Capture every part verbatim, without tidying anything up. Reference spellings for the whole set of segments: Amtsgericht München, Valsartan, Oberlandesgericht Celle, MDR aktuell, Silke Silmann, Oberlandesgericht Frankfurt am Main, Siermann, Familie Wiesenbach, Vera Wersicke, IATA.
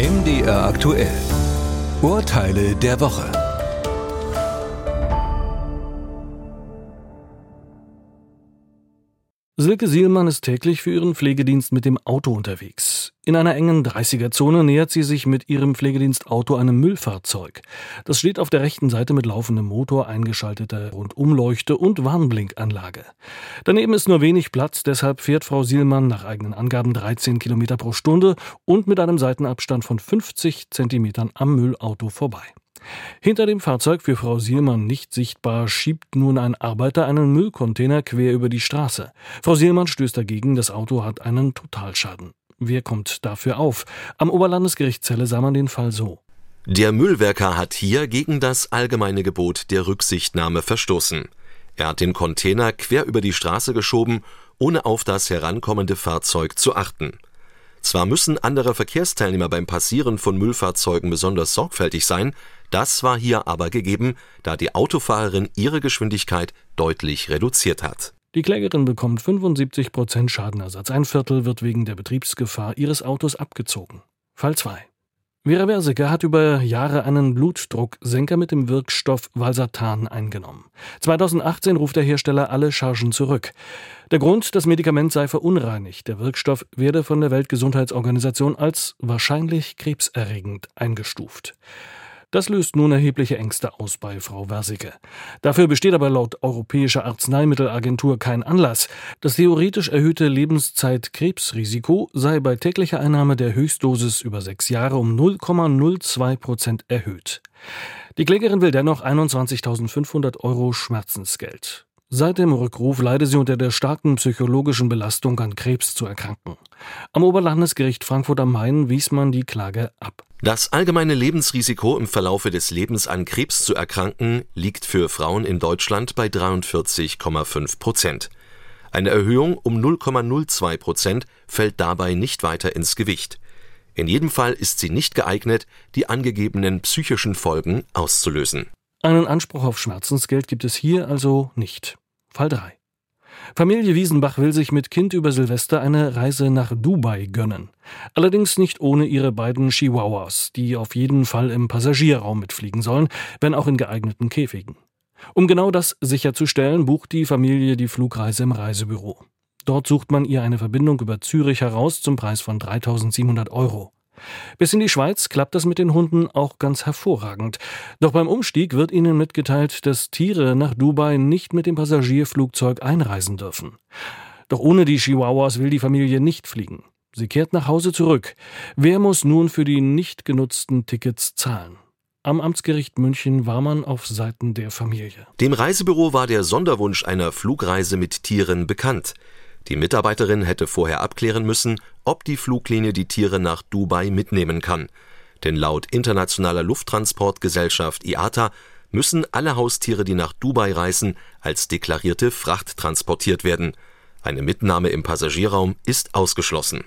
M D R aktuell. Urteile der Woche. Silke Silmann ist täglich für ihren Pflegedienst mit dem Auto unterwegs. In einer engen dreißiger-Zone nähert sie sich mit ihrem Pflegedienstauto einem Müllfahrzeug. Das steht auf der rechten Seite mit laufendem Motor, eingeschalteter Rundumleuchte und Warnblinkanlage. Daneben ist nur wenig Platz, deshalb fährt Frau Silmann nach eigenen Angaben dreizehn Kilometer pro Stunde und mit einem Seitenabstand von fünfzig Zentimetern am Müllauto vorbei. Hinter dem Fahrzeug, für Frau Siermann nicht sichtbar, schiebt nun ein Arbeiter einen Müllcontainer quer über die Straße. Frau Siermann stößt dagegen, das Auto hat einen Totalschaden. Wer kommt dafür auf? Am Oberlandesgericht Celle sah man den Fall so. Der Müllwerker hat hier gegen das allgemeine Gebot der Rücksichtnahme verstoßen. Er hat den Container quer über die Straße geschoben, ohne auf das herankommende Fahrzeug zu achten. Zwar müssen andere Verkehrsteilnehmer beim Passieren von Müllfahrzeugen besonders sorgfältig sein, das war hier aber gegeben, da die Autofahrerin ihre Geschwindigkeit deutlich reduziert hat. Die Klägerin bekommt fünfundsiebzig Prozent Schadenersatz. Ein Viertel wird wegen der Betriebsgefahr ihres Autos abgezogen. Fall zwei. Vera Wersicke hat über Jahre einen Blutdrucksenker mit dem Wirkstoff Valsartan eingenommen. zweitausendachtzehn ruft der Hersteller alle Chargen zurück. Der Grund, das Medikament sei verunreinigt. Der Wirkstoff werde von der Weltgesundheitsorganisation als wahrscheinlich krebserregend eingestuft. Das löst nun erhebliche Ängste aus bei Frau Wersicke. Dafür besteht aber laut Europäischer Arzneimittelagentur kein Anlass. Das theoretisch erhöhte Lebenszeitkrebsrisiko sei bei täglicher Einnahme der Höchstdosis über sechs Jahre um null Komma null zwei Prozent erhöht. Die Klägerin will dennoch einundzwanzigtausendfünfhundert Euro Schmerzensgeld. Seit dem Rückruf leide sie unter der starken psychologischen Belastung, an Krebs zu erkranken. Am Oberlandesgericht Frankfurt am Main wies man die Klage ab. Das allgemeine Lebensrisiko, im Verlaufe des Lebens an Krebs zu erkranken, liegt für Frauen in Deutschland bei dreiundvierzig Komma fünf Prozent. Eine Erhöhung um null Komma null zwei Prozent fällt dabei nicht weiter ins Gewicht. In jedem Fall ist sie nicht geeignet, die angegebenen psychischen Folgen auszulösen. Einen Anspruch auf Schmerzensgeld gibt es hier also nicht. Fall drei. Familie Wiesenbach will sich mit Kind über Silvester eine Reise nach Dubai gönnen. Allerdings nicht ohne ihre beiden Chihuahuas, die auf jeden Fall im Passagierraum mitfliegen sollen, wenn auch in geeigneten Käfigen. Um genau das sicherzustellen, bucht die Familie die Flugreise im Reisebüro. Dort sucht man ihr eine Verbindung über Zürich heraus zum Preis von dreitausendsiebenhundert Euro. Bis in die Schweiz klappt das mit den Hunden auch ganz hervorragend. Doch beim Umstieg wird ihnen mitgeteilt, dass Tiere nach Dubai nicht mit dem Passagierflugzeug einreisen dürfen. Doch ohne die Chihuahuas will die Familie nicht fliegen. Sie kehrt nach Hause zurück. Wer muss nun für die nicht genutzten Tickets zahlen? Am Amtsgericht München war man auf Seiten der Familie. Dem Reisebüro war der Sonderwunsch einer Flugreise mit Tieren bekannt. Die Mitarbeiterin hätte vorher abklären müssen, ob die Fluglinie die Tiere nach Dubai mitnehmen kann. Denn laut internationaler Lufttransportgesellschaft I A T A müssen alle Haustiere, die nach Dubai reisen, als deklarierte Fracht transportiert werden. Eine Mitnahme im Passagierraum ist ausgeschlossen.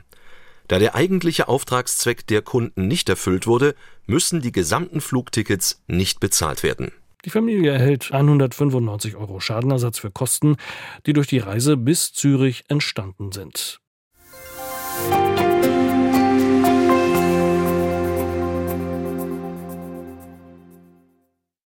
Da der eigentliche Auftragszweck der Kunden nicht erfüllt wurde, müssen die gesamten Flugtickets nicht bezahlt werden. Die Familie erhält hundertfünfundneunzig Euro Schadenersatz für Kosten, die durch die Reise bis Zürich entstanden sind.